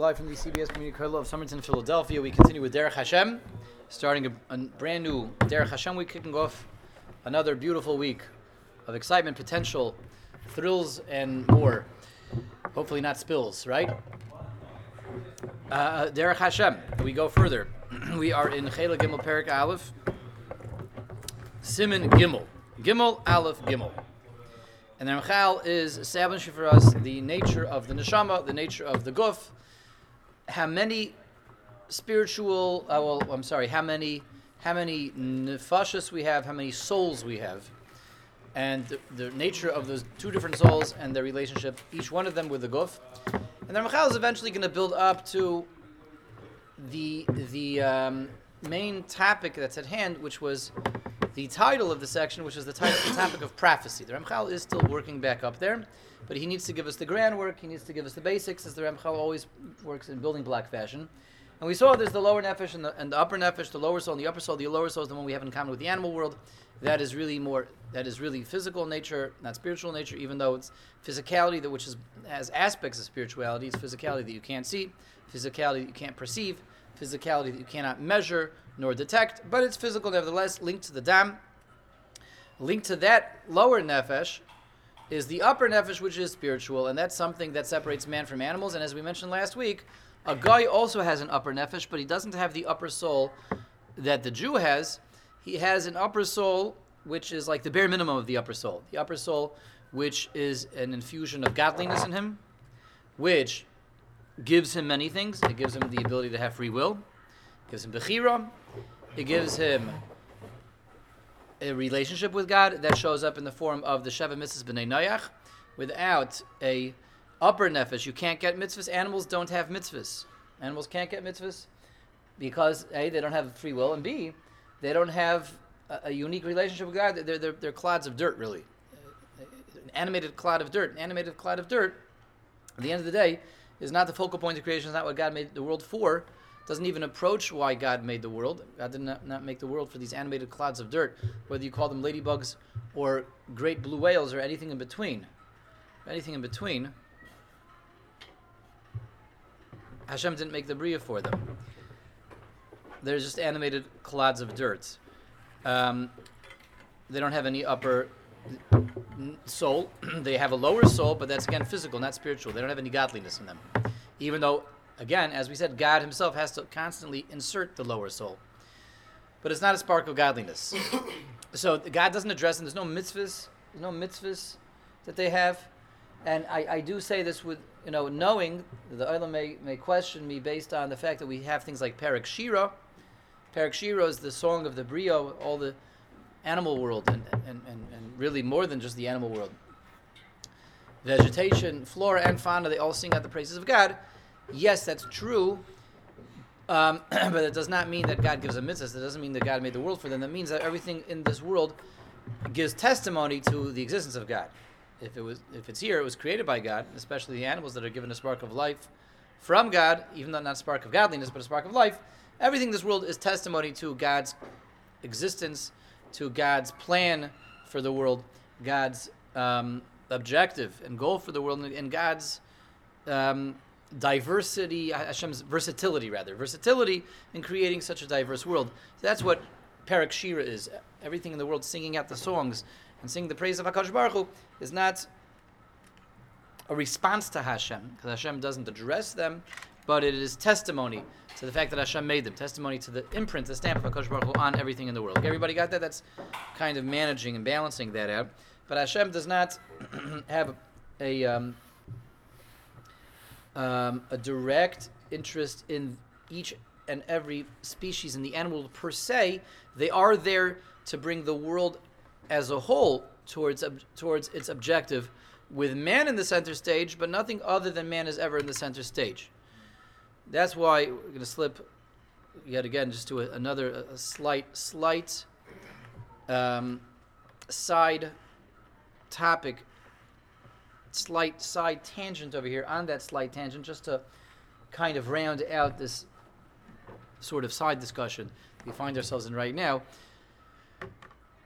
live from the CBS Community Center of Somerton, Philadelphia. We continue with Derech Hashem, starting a brand new Derech Hashem week, kicking off another beautiful week of excitement, potential, thrills, and more. Hopefully not spills, right? Derech Hashem, we go further. We are in Chayal Gimel Perik Aleph, Simon Gimel, Gimel Aleph Gimel. And the Ramchal is establishing for us the nature of the Neshama, the nature of the Guf, how many nefeshes we have, how many souls we have, and the nature of those two different souls and their relationship, each one of them with the Guf. And the Ramchal is eventually going to build up to the main topic that's at hand, which was the title of the section, which is the topic of prophecy. The Ramchal is still working back up there, but he needs to give us the groundwork, he needs to give us the basics, as the Ramchal always works in building block fashion. And we saw there's the lower nefesh and the upper nefesh, the lower soul and the upper soul. The lower soul is the one we have in common with the animal world. That is really physical nature, not spiritual nature, even though it's physicality, that which has aspects of spirituality. It's physicality that you can't see, physicality that you can't perceive, physicality that you cannot measure nor detect, but it's physical nevertheless, linked to the dam. Linked to that lower nefesh is the upper nefesh, which is spiritual, and that's something that separates man from animals. And as we mentioned last week, a guy also has an upper nefesh, but he doesn't have the upper soul that the Jew has. He has an upper soul, which is like the bare minimum of the upper soul, which is an infusion of godliness in him, which gives him many things. It gives him the ability to have free will. It gives him bechira. It gives him a relationship with God that shows up in the form of the Sheva Mitzvos B'nei Noach. Without a upper nefesh, you can't get mitzvahs. Animals don't have mitzvahs. Animals can't get mitzvahs because A, they don't have free will, and B, they don't have a unique relationship with God. They're clods of dirt, really. An animated clod of dirt, at the end of the day, is not the focal point of creation. It's not what God made the world for. Doesn't even approach why God made the world. God did not make the world for these animated clods of dirt, whether you call them ladybugs or great blue whales or anything in between. Hashem didn't make the bria for them. They're just animated clods of dirt. They don't have any upper soul. They have a lower soul, but that's again physical, not spiritual. They don't have any godliness in them. Even though, again, as we said, God himself has to constantly insert the lower soul. But it's not a spark of godliness. So God doesn't address them. There's no mitzvahs that they have. And I do say this with, knowing the oylama may question me based on the fact that we have things like Perek Shira. Perek Shira is the song of the bria, all the animal world, and really more than just the animal world. Vegetation, flora, and fauna, they all sing out the praises of God. Yes, that's true, but it does not mean that God gives a mitzvah. It doesn't mean that God made the world for them. That means that everything in this world gives testimony to the existence of God. If it's here, it was created by God, especially the animals that are given a spark of life from God, even though not a spark of godliness, but a spark of life. Everything in this world is testimony to God's existence, to God's plan for the world, God's objective and goal for the world, and God's Hashem's versatility in creating such a diverse world. So that's what Perek Shira is. Everything in the world singing out the songs and singing the praise of HaKadosh Baruch Hu is not a response to Hashem, because Hashem doesn't address them, but it is testimony to the fact that Hashem made them, testimony to the imprint, the stamp of HaKadosh Baruch Hu on everything in the world. Okay, everybody got that? That's kind of managing and balancing that out. But Hashem does not have a direct interest in each and every species in the animal per se. They are there to bring the world as a whole towards its objective, with man in the center stage, but nothing other than man is ever in the center stage. That's why we're going to slip yet again just to another slight side tangent over here, on that slight tangent, just to kind of round out this sort of side discussion we find ourselves in right now.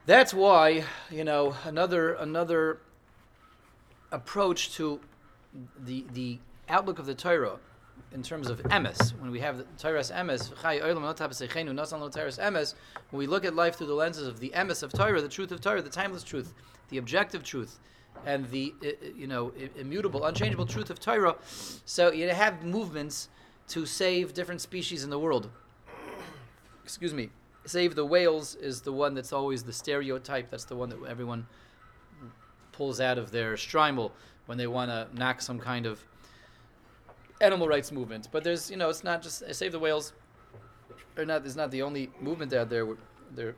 That's why, another approach to the outlook of the Torah in terms of Emes, when we have the Torah's Emes, when we look at life through the lenses of the Emes of Torah, the truth of Torah, the timeless truth, the objective truth, and the immutable, unchangeable truth of Torah, so you have movements to save different species in the world. Excuse me. Save the whales is the one that's always the stereotype. That's the one that everyone pulls out of their shtreimel when they want to knock some kind of animal rights movement. But there's, it's not just save the whales. Or not. It's not the only movement out there. They're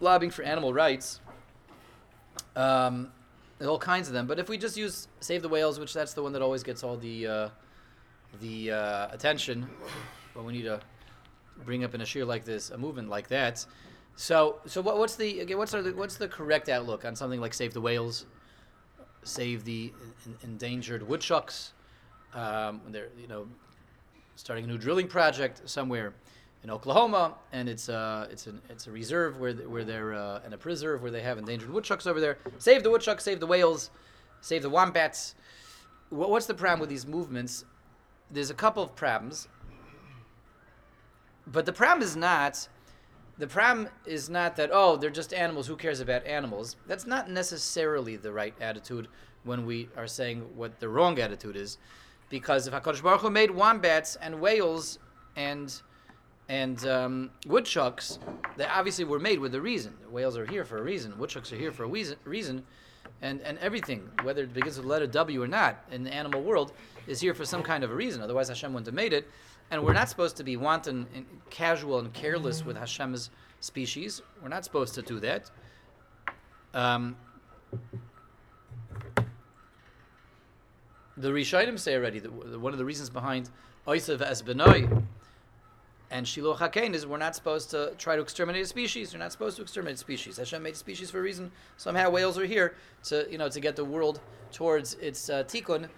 lobbying for animal rights. All kinds of them. But if we just use save the whales, which that's the one that always gets all the attention, but we need to bring up in a shir like this, a movement like that. So what's the correct outlook on something like save the whales, save the endangered woodchucks? When they're starting a new drilling project somewhere in Oklahoma, and it's a reserve and a preserve where they have endangered woodchucks over there. Save the woodchucks, save the whales, save the wombats. What's the problem with these movements? There's a couple of problems. But the problem is not that, oh, they're just animals, who cares about animals? That's not necessarily the right attitude when we are saying what the wrong attitude is. Because if HaKadosh Baruch Hu made wombats and whales and woodchucks, they obviously were made with a reason. Whales are here for a reason. Woodchucks are here for a reason. And everything, whether it begins with the letter W or not, in the animal world, is here for some kind of a reason. Otherwise, Hashem wouldn't have made it. And we're not supposed to be wanton and casual and careless with Hashem's species. We're not supposed to do that. The Rishonim say already that one of the reasons behind Oisev Es Benoi and Shiloh HaKain is we're not supposed to try to exterminate a species. You're not supposed to exterminate species. Hashem made species for a reason. Somehow whales are here to get the world towards its tikun.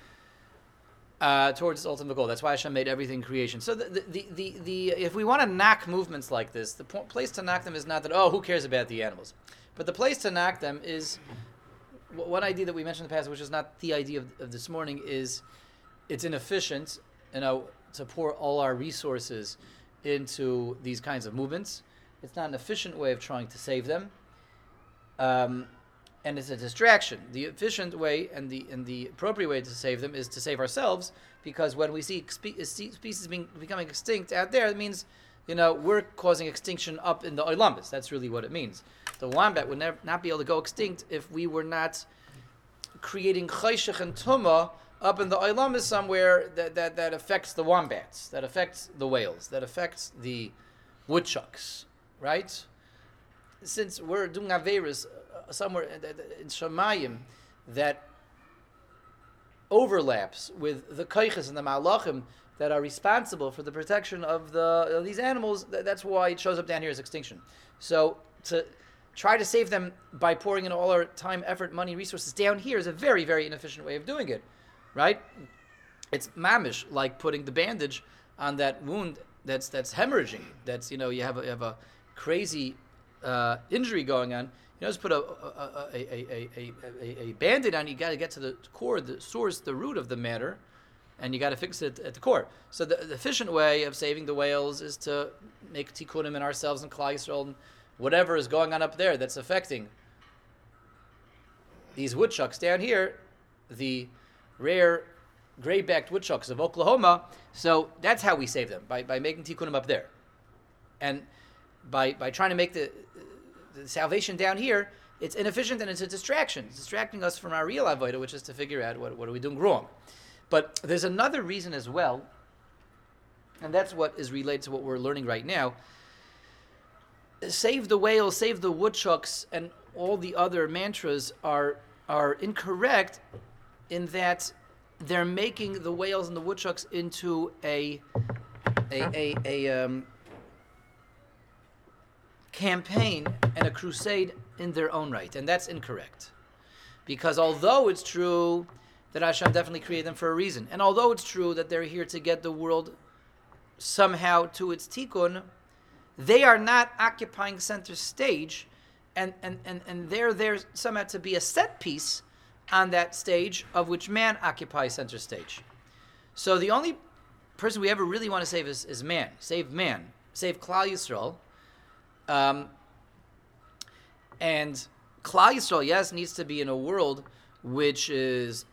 Towards its ultimate goal. That's why Hashem made everything creation. So if we want to knock movements like this, the place to knock them is not that, oh, who cares about the animals? But the place to knock them is, one idea that we mentioned in the past, which is not the idea of this morning, is it's inefficient, to pour all our resources into these kinds of movements. It's not an efficient way of trying to save them. And it's a distraction. The efficient way and the appropriate way to save them is to save ourselves, because when we see species becoming extinct out there, it means, we're causing extinction up in the oylama. That's really what it means. The wombat would not be able to go extinct if we were not creating chayshich and tumah up in the oylama somewhere that affects the wombats, that affects the whales, that affects the woodchucks, right? Since we're doing averus somewhere in Shemayim that overlaps with the koiches and the malachim that are responsible for the protection of these animals, that's why it shows up down here as extinction. So to try to save them by pouring in all our time, effort, money, resources down here is a very, very inefficient way of doing it, right? It's mamish, like putting the bandage on that wound that's hemorrhaging. That's, you have a crazy injury going on. You just put a band-aid on, you got to get to the core, the source, the root of the matter, and you got to fix it at the core. So the efficient way of saving the whales is to make tikkunim in ourselves and Klal Yisrael and whatever is going on up there that's affecting these woodchucks down here, the rare gray-backed woodchucks of Oklahoma. So that's how we save them, by making tikkunim up there. And by trying to make the salvation down here, it's inefficient and it's a distraction. It's distracting us from our real avodah, which is to figure out what are we doing wrong. But there's another reason as well, and that's what is related to what we're learning right now. Save the whales, save the woodchucks, and all the other mantras are incorrect in that they're making the whales and the woodchucks into a campaign and a crusade in their own right, and that's incorrect. Because although it's true that Hashem definitely created them for a reason, and although it's true that they're here to get the world somehow to its tikkun, they are not occupying center stage, and they're there somehow to be a set piece on that stage of which man occupies center stage. So the only person we ever really want to save is man. Save man. Save Klal Yisrael. And Klal Yisrael, yes, needs to be in a world which is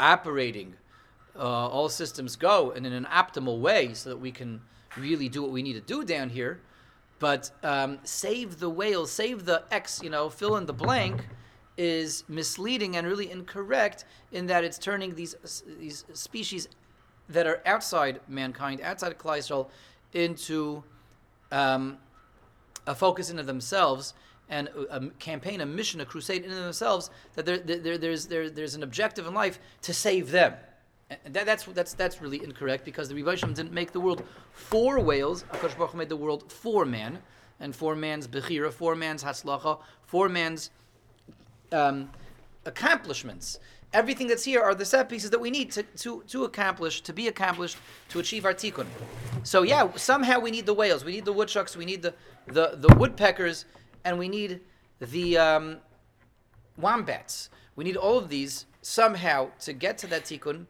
operating, all systems go, and in an optimal way so that we can really do what we need to do down here. But save the whale, save the X, fill in the blank, is misleading and really incorrect in that it's turning these species that are outside mankind, outside of Klal Yisrael, into a focus into themselves and a campaign, a mission, a crusade into themselves. That there's an objective in life to save them. And that's really incorrect, because the Rebbe Shem didn't make the world for whales. HaKadosh Baruch Hu made the world for man, and for man's bechira, for man's hatzlacha, for man's accomplishments. Everything that's here are the set pieces that we need to accomplish, to be accomplished, to achieve our tikun. So yeah, somehow we need the whales, we need the woodchucks, we need the woodpeckers, and we need the wombats. We need all of these somehow to get to that tikun,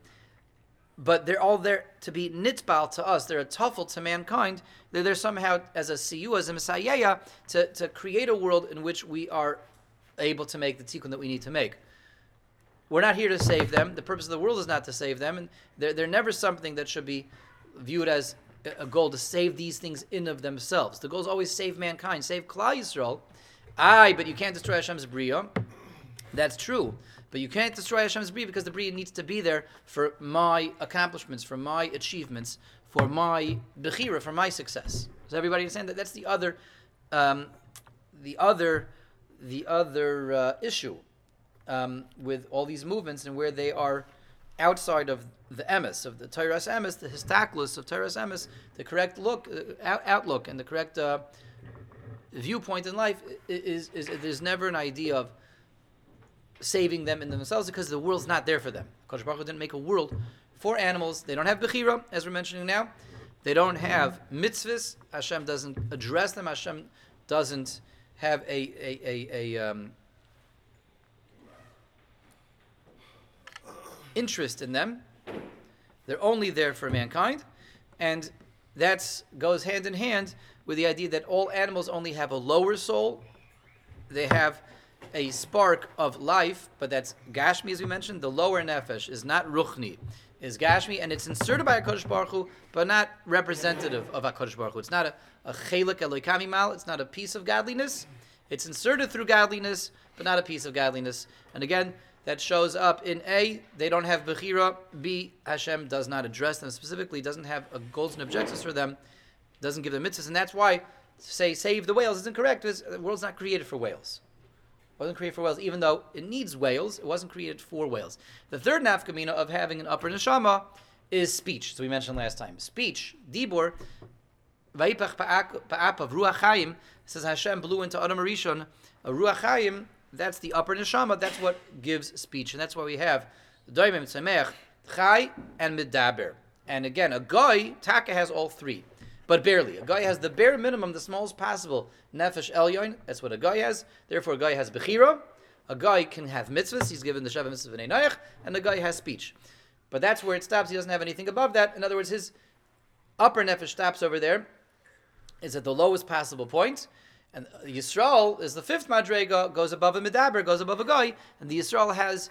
but they're all there to be nitbal to us. They're a tuffle to mankind. They're there somehow as a siyua, as a messiah, to create a world in which we are able to make the tikkun that we need to make. We're not here to save them. The purpose of the world is not to save them, and they're never something that should be viewed as a goal to save these things in of themselves. The goal is always save mankind, save Klal Yisrael. Aye, but you can't destroy Hashem's bria. That's true, but you can't destroy Hashem's bria, because the bria needs to be there for my accomplishments, for my achievements, for my bechira, for my success. Does everybody understand that? That's the other issue with all these movements, and where they are outside of the Emes, of the Torah's Emes, the histaklus of Torah's Emes, the correct look, outlook, and the correct viewpoint in life is there's never an idea of saving them in themselves, because the world's not there for them. HaKadosh Baruch Hu didn't make a world for animals. They don't have bechira, as we're mentioning now. They don't have mitzvahs. Hashem doesn't address them. Hashem doesn't have a interest in them. They're only there for mankind, and that goes hand in hand with the idea that all animals only have a lower soul. They have a spark of life, but that's gashmi, as we mentioned. The lower nefesh is not ruchni, is gashmi, and it's inserted by HaKadosh Baruch Hu, but not representative of HaKadosh Baruch Hu. It's not a Chelek Eloka Mima'al, it's not a piece of godliness. It's inserted through godliness, but not a piece of godliness. And again, that shows up in A, they don't have bechira, B, Hashem does not address them specifically, doesn't have a goals and objectives for them, doesn't give them mitzvahs, and that's why say save the whales is incorrect, because the world's not created for whales. It wasn't created for whales, even though it needs whales. It wasn't created for whales. The third nafkamina of having an upper neshama is speech. So we mentioned last time. Speech, dibor, vayipach pa'ap of ruach hayim, says Hashem blew into Adam Rishon, a ruach hayim, that's the upper neshama, that's what gives speech. And that's why we have doimim, tzemech, chai, and medaber. And again, a goy, taka has all three, but barely. A guy has the bare minimum, the smallest possible nefesh elyon. That's what a guy has. Therefore, a guy has bechira. A guy can have mitzvahs. He's given the Sheva Mitzvos B'nei Noach, and a guy has speech. But that's where it stops. He doesn't have anything above that. In other words, his upper nefesh stops over there. Is at the lowest possible point. And Yisrael is the fifth madrega, goes above a medaber, goes above a guy, and the Yisrael has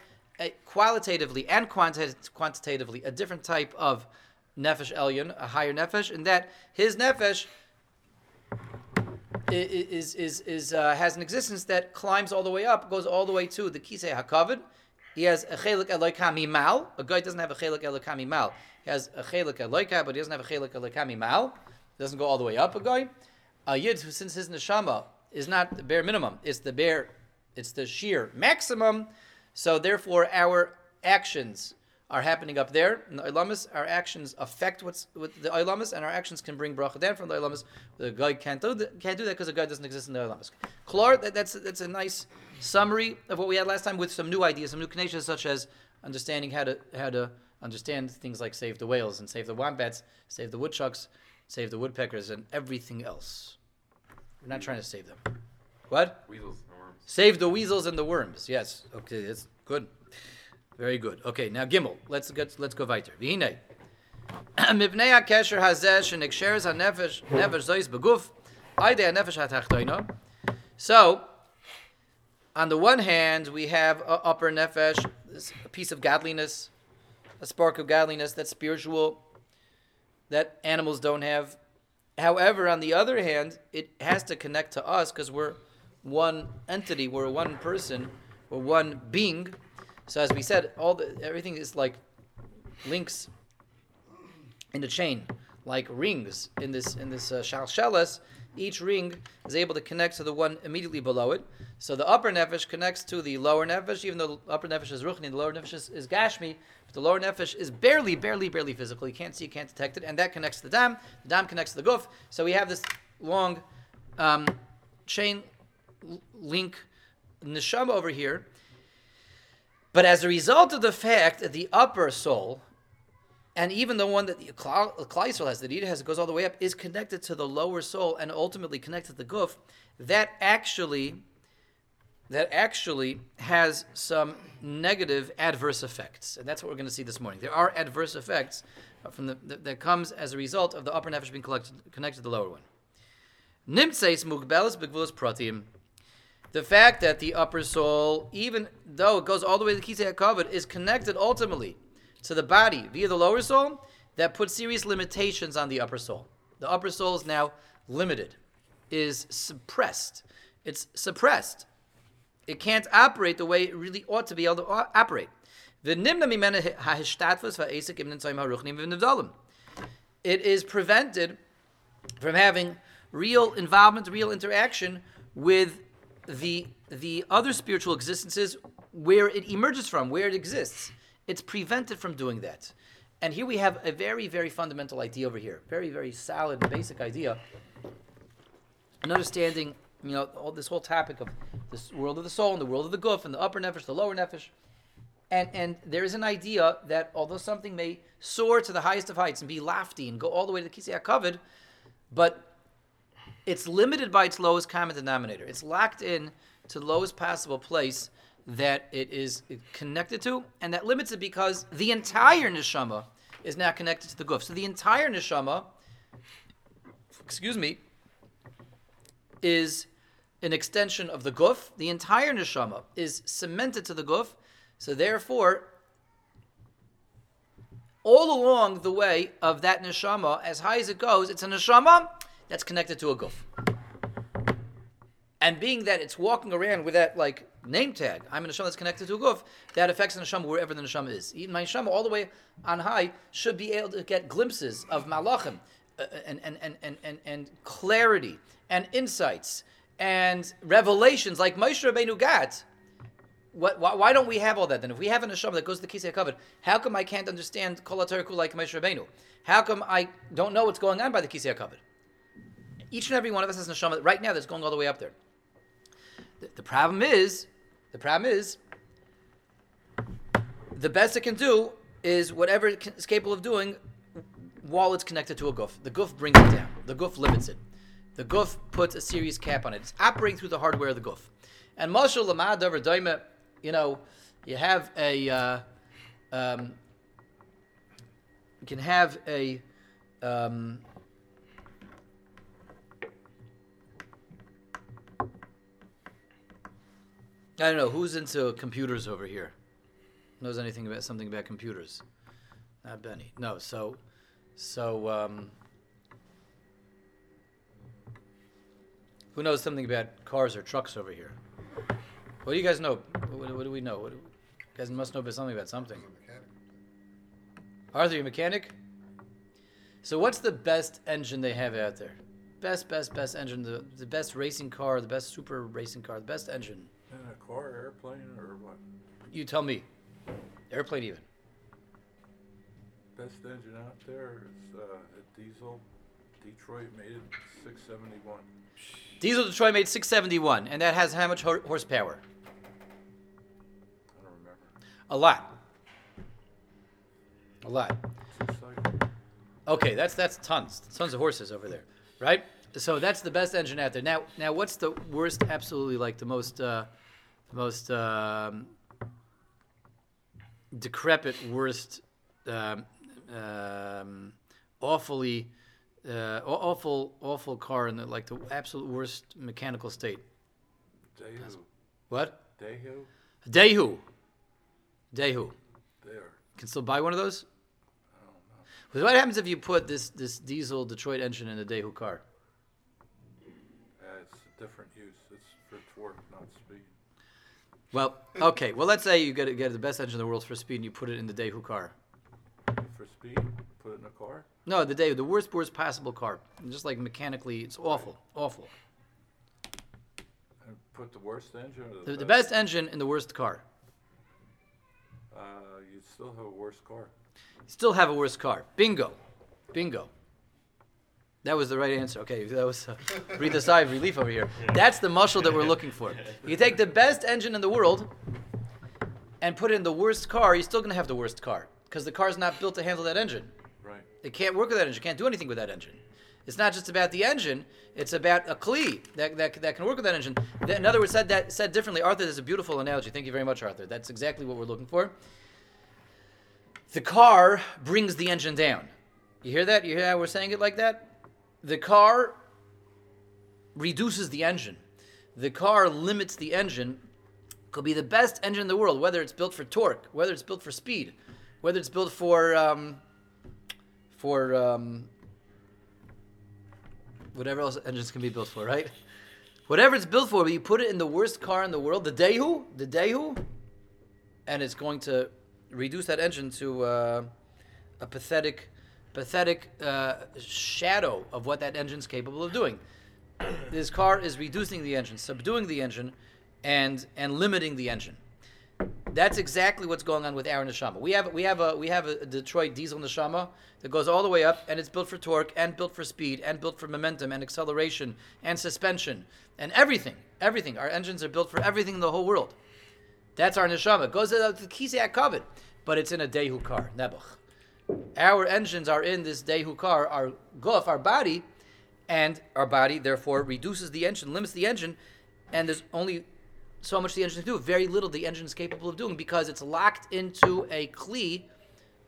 qualitatively and quantitatively a different type of nefesh elyon, a higher nefesh, and that his nefesh is has an existence that climbs all the way up, goes all the way to the Kisei HaKavod. He has a Chelek Eloka Mima'al. A guy doesn't have a Chelek Eloka Mima'al. He has a Chelek Eloka, but he doesn't have a Chelek Eloka Mima'al. He doesn't go all the way up, a guy. A yid, who since his neshama is not the bare minimum, it's the sheer maximum, so therefore our actions are happening up there in the oylamas. Our actions affect what's with the oylamas, and our actions can bring bracha down from the oylamas. The guy can't do that because the guy doesn't exist in the oylamas. Klar, that's a nice summary of what we had last time, with some new ideas, some new connections, such as understanding how to understand things like save the whales and save the wombats, save the woodchucks, save the woodpeckers, and everything else. We're not trying to save them. What? Weasels and worms. Save the weasels and the worms. Yes. Okay, that's good. Very good. Okay, now Gimel. Let's go weiter. V'hinei. So, on the one hand, we have an upper nefesh, a piece of godliness, a spark of godliness that's spiritual, that animals don't have. However, on the other hand, it has to connect to us because we're one entity, we're one person, we're one being. So as we said, everything is like links in the chain, like rings in this shalshelas. Each ring is able to connect to the one immediately below it. So the upper nefesh connects to the lower nefesh, even though the upper nefesh is ruchni, the lower nefesh is gashmi. But the lower nefesh is barely physical. You can't see, you can't detect it, and that connects to the dam. The dam connects to the guf. So we have this long chain link neshama over here. But as a result of the fact that the upper soul, and even the one that the Klal Yisrael has, that Yid has, it goes all the way up, is connected to the lower soul and ultimately connected to the guf, that actually has some negative adverse effects. And that's what we're going to see this morning. There are adverse effects from that comes as a result of the upper nefesh being connected to the lower one. Nimtzeis mugbelis begvulos pratim. The fact that the upper soul, even though it goes all the way to the Kisei HaKavod, is connected ultimately to the body via the lower soul, that puts serious limitations on the upper soul. The upper soul is now limited, is suppressed. It's suppressed. It can't operate the way it really ought to be able to operate. It is prevented from having real involvement, real interaction with the other spiritual existences where it emerges from, where it exists. It's prevented from doing that. And here we have a very, very fundamental idea over here. Very, very solid, basic idea. And understanding, all this whole topic of this world of the soul and the world of the guf and the upper nefesh, the lower nefesh. And there is an idea that although something may soar to the highest of heights and be lofty and go all the way to the Kisei HaKavod, but it's limited by its lowest common denominator. It's locked in to the lowest possible place that it is connected to, and that limits it because the entire neshama is now connected to the guf. So the entire neshama, is an extension of the guf. The entire neshama is cemented to the guf. So therefore, all along the way of that neshama, as high as it goes, it's a neshama that's connected to a guf. And being that it's walking around with that, name tag, I'm a neshama that's connected to a guf, that affects the neshama wherever the neshama is. Even my neshama, all the way on high, should be able to get glimpses of malachim, and clarity, and insights, and revelations, like Moshe Rabbeinu got. Why don't we have all that then? If we have a neshama that goes to the Kisei HaKavod, how come I can't understand Kol HaTorah Kulah like Moshe Rabbeinu? How come I don't know what's going on by the Kisei HaKavod? Each and every one of us has a neshama right now that's going all the way up there. The problem is, the best it can do is whatever it's capable of doing while it's connected to a guf. The guf brings it down. The guf limits it. The guf puts a serious cap on it. It's operating through the hardware of the guf. And mashal l'madaber daima, you have a, you can have a, I don't know who's into computers over here. Knows anything about computers? Not Benny. No. So who knows something about cars or trucks over here? What do you guys know? What do we know? You guys must know about something. Arthur, you a mechanic? So what's the best engine they have out there? Best engine. The best racing car. The best super racing car. The best engine. A car, airplane, or what? You tell me. Airplane even. Best engine out there is a diesel. Detroit made it 671. Diesel Detroit made 671, and that has how much horsepower? I don't remember. A lot. Okay, that's tons of horses over there, right? So that's the best engine out there. Now what's the worst? Absolutely, the most decrepit, worst awful car in the absolute worst mechanical state. Dehu. What? Dehu. Dehu. There. Can still buy one of those? I don't know. Because what happens if you put this diesel Detroit engine in a Dehu car? It's a different use. It's for torque, not speed. Well, okay. Well, let's say you get the best engine in the world for speed, and you put it in the Dehu car. For speed, put it in a car? No, the worst possible car. Just like mechanically, it's awful, awful. And put the worst engine. Or the best engine in the worst car. You'd still have a worse car. Bingo, bingo. That was the right answer. Okay, that was breathe a sigh of relief over here. That's the mashal that we're looking for. You take the best engine in the world and put it in the worst car, you're still going to have the worst car because the car's not built to handle that engine. Right. It can't work with that engine. It can't do anything with that engine. It's not just about the engine. It's about a kli that can work with that engine. In other words, said differently, Arthur, that's a beautiful analogy. Thank you very much, Arthur. That's exactly what we're looking for. The car brings the engine down. You hear that? You hear how we're saying it like that? The car reduces the engine. The car limits the engine. Could be the best engine in the world, whether it's built for torque, whether it's built for speed, whether it's built for whatever else engines can be built for, right? Whatever it's built for, but you put it in the worst car in the world, the Dehu, and it's going to reduce that engine to a pathetic shadow of what that engine's capable of doing. This car is reducing the engine, subduing the engine, and limiting the engine. That's exactly what's going on with our neshama. We have a Detroit diesel neshama that goes all the way up, and it's built for torque, and built for speed, and built for momentum, and acceleration, and suspension, and everything. Our engines are built for everything in the whole world. That's our neshama. It goes out to the Kisei HaKavod, but it's in a Dehu car, nebuch. Our engines are in this Dehu car, our Guf, our body, and our body therefore reduces the engine, limits the engine, and there's only so much the engine can do, very little the engine is capable of doing because it's locked into a kli,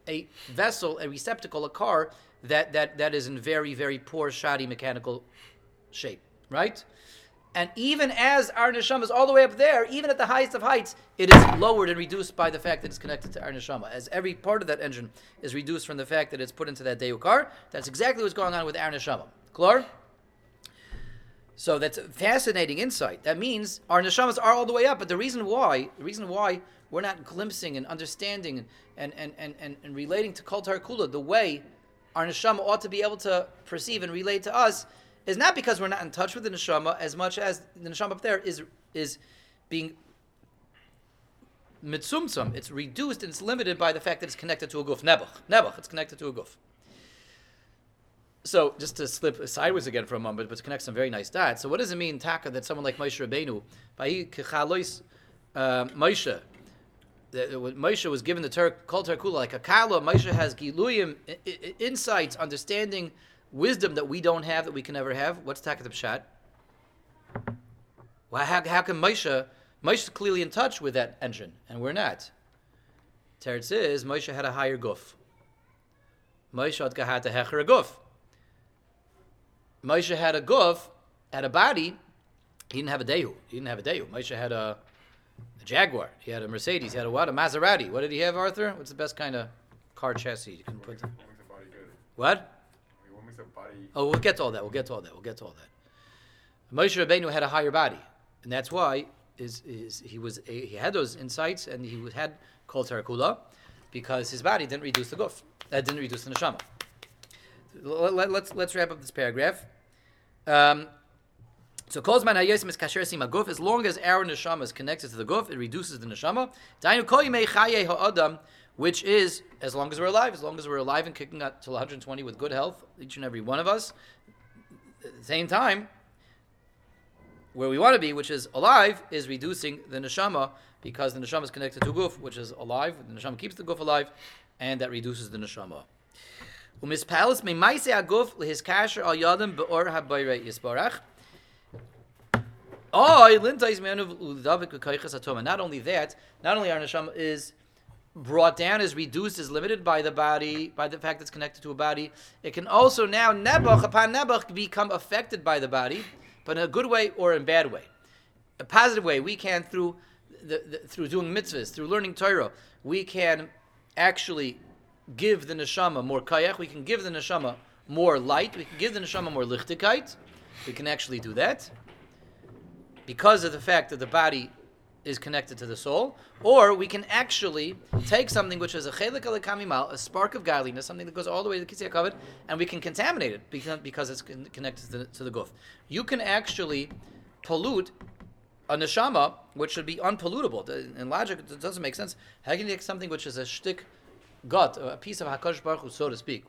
a vessel, a receptacle, a car that is in very, very poor, shoddy mechanical shape, right? And even as our neshama is all the way up there, even at the highest of heights, it is lowered and reduced by the fact that it's connected to our neshama. As every part of that engine is reduced from the fact that it's put into that Dehu car, that's exactly what's going on with our neshama. Klar? So that's a fascinating insight. That means our neshamas are all the way up, but the reason why we're not glimpsing and understanding and relating to Kol HaTorah Kulah the way our neshama ought to be able to perceive and relate to us is not because we're not in touch with the neshama as much as the neshama up there is being mitzumtzum. It's reduced and it's limited by the fact that it's connected to a guf. Nebuch, it's connected to a guf. So, just to slip sideways again for a moment, but to connect some very nice dots. So what does it mean, Taka, that someone like Moshe Rabbeinu, Maisha was given the Kol HaTorah Kulah, like a Kala, Maisha has Giluyim, insights, understanding, wisdom that we don't have, that we can never have. What's Taka the Pshat? Well, how can Maisha's clearly in touch with that engine, and we're not. Teretz is, Maisha had a higher guf. Maisha had a hecher guf. Maisha had a guf, had a body. He didn't have a Dehu. Maisha had a Jaguar. He had a Mercedes. He had a Maserati. What did he have, Arthur? What's the best kind of car chassis you can put? What makes a body? Oh, we'll get to all that. Moshe Rabbeinu had a higher body, and that's why he had those insights, and he had Kol HaTorah Kulah because his body didn't reduce the guf. That didn't reduce the neshama. Let's wrap up this paragraph. So, as long as our neshama is connected to the guf, it reduces the neshama. Which is, as long as we're alive and kicking out till 120 with good health, each and every one of us, at the same time, where we want to be, which is alive, is reducing the neshama, because the neshama is connected to guf, which is alive. The neshama keeps the guf alive, and that reduces the neshama. Not only that, not only our neshama is brought down, is reduced, is limited by the body, by the fact it's connected to a body. It can also now, nebuch upon nebuch, become affected by the body, but in a good way or in a bad way. A positive way, we can, through doing mitzvahs, through learning Torah, we can actually give the neshama more kayach, we can give the neshama more light, we can give the neshama more lichtigkeit. We can actually do that because of the fact that the body is connected to the soul, or we can actually take something which is a Chelek Eloka Mima'al, a spark of godliness, something that goes all the way to the Kisei HaKavod, and we can contaminate it because it's connected to the Guf. You can actually pollute a neshama which should be unpollutable. In logic, it doesn't make sense. How can you take something which is a shtik gut, a piece of HaKadosh Baruch Hu, so to speak,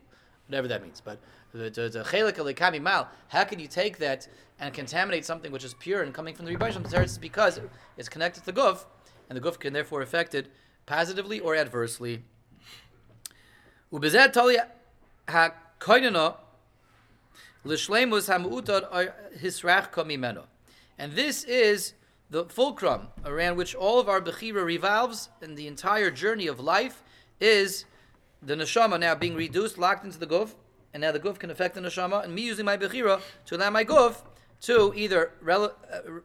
whatever that means, but the Chelek Eloka Mima'al, how can you take that and contaminate something which is pure and coming from the Rebbe Shem? It's because it's connected to the Guf, and the Guf can therefore affect it positively or adversely. Ubezet tali hakoinano l'shleimus hamuutar hisrach kamimeno, and this is the fulcrum around which all of our bechira revolves, and the entire journey of life is the neshama now being reduced, locked into the guf, and now the guf can affect the neshama, and me using my bechira to allow my guf to either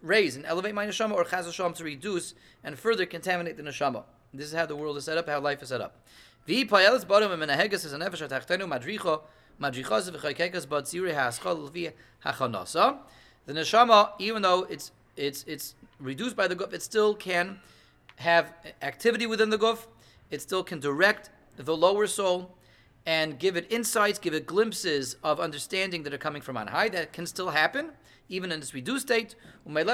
raise and elevate my neshama, or chas v'shalom to reduce and further contaminate the neshama. This is how the world is set up, how life is set up. The neshama, even though it's reduced by the guf, it still can have activity within the guf. It still can direct the lower soul and give it insights, give it glimpses of understanding that are coming from on high. That can still happen, even in its reduced state. And if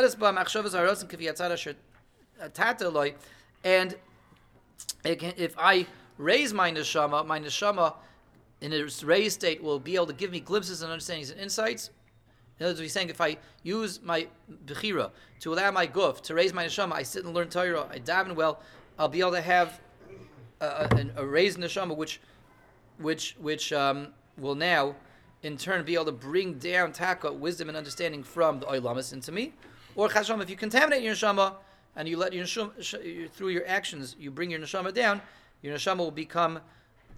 I raise my neshama in its raised state will be able to give me glimpses and understandings and insights. In other words, we're saying if I use my bechira to allow my guf to raise my neshama, I sit and learn Torah, I daven well, I'll be able to have a raised neshama, which will now, in turn, be able to bring down taka, wisdom and understanding from the oylamas into me. Or chasham, if you contaminate your neshama and you let your neshama, through your actions, you bring your neshama down, your neshama will become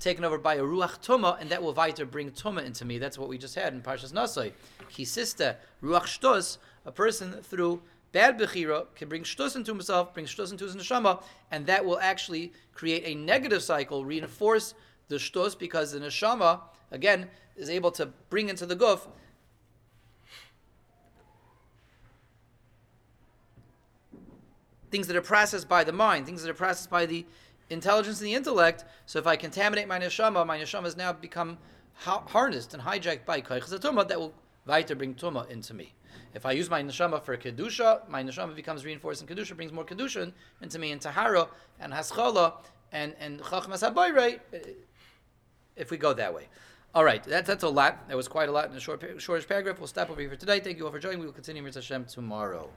taken over by a ruach tumah, and that will viter bring tumah into me. That's what we just had in Parshas Nasai. Kisista ruach shtos, a person through bad bechira can bring shtus into himself, bring shtus into his neshama, and that will actually create a negative cycle, reinforce the shtus, because the neshama, again, is able to bring into the guf things that are processed by the mind, things that are processed by the intelligence and the intellect. So if I contaminate my neshama has now become harnessed and hijacked by koyches hatumah, that will vayter bring tumah into me. If I use my neshama for kedusha, my neshama becomes reinforced in kedusha, brings more kedusha into me, and tahara, and haschala, and chachmas habayre, if we go that way. All right, that's a lot. That was quite a lot in a shortish paragraph. We'll stop over here for today. Thank you all for joining. We will continue with Hashem tomorrow.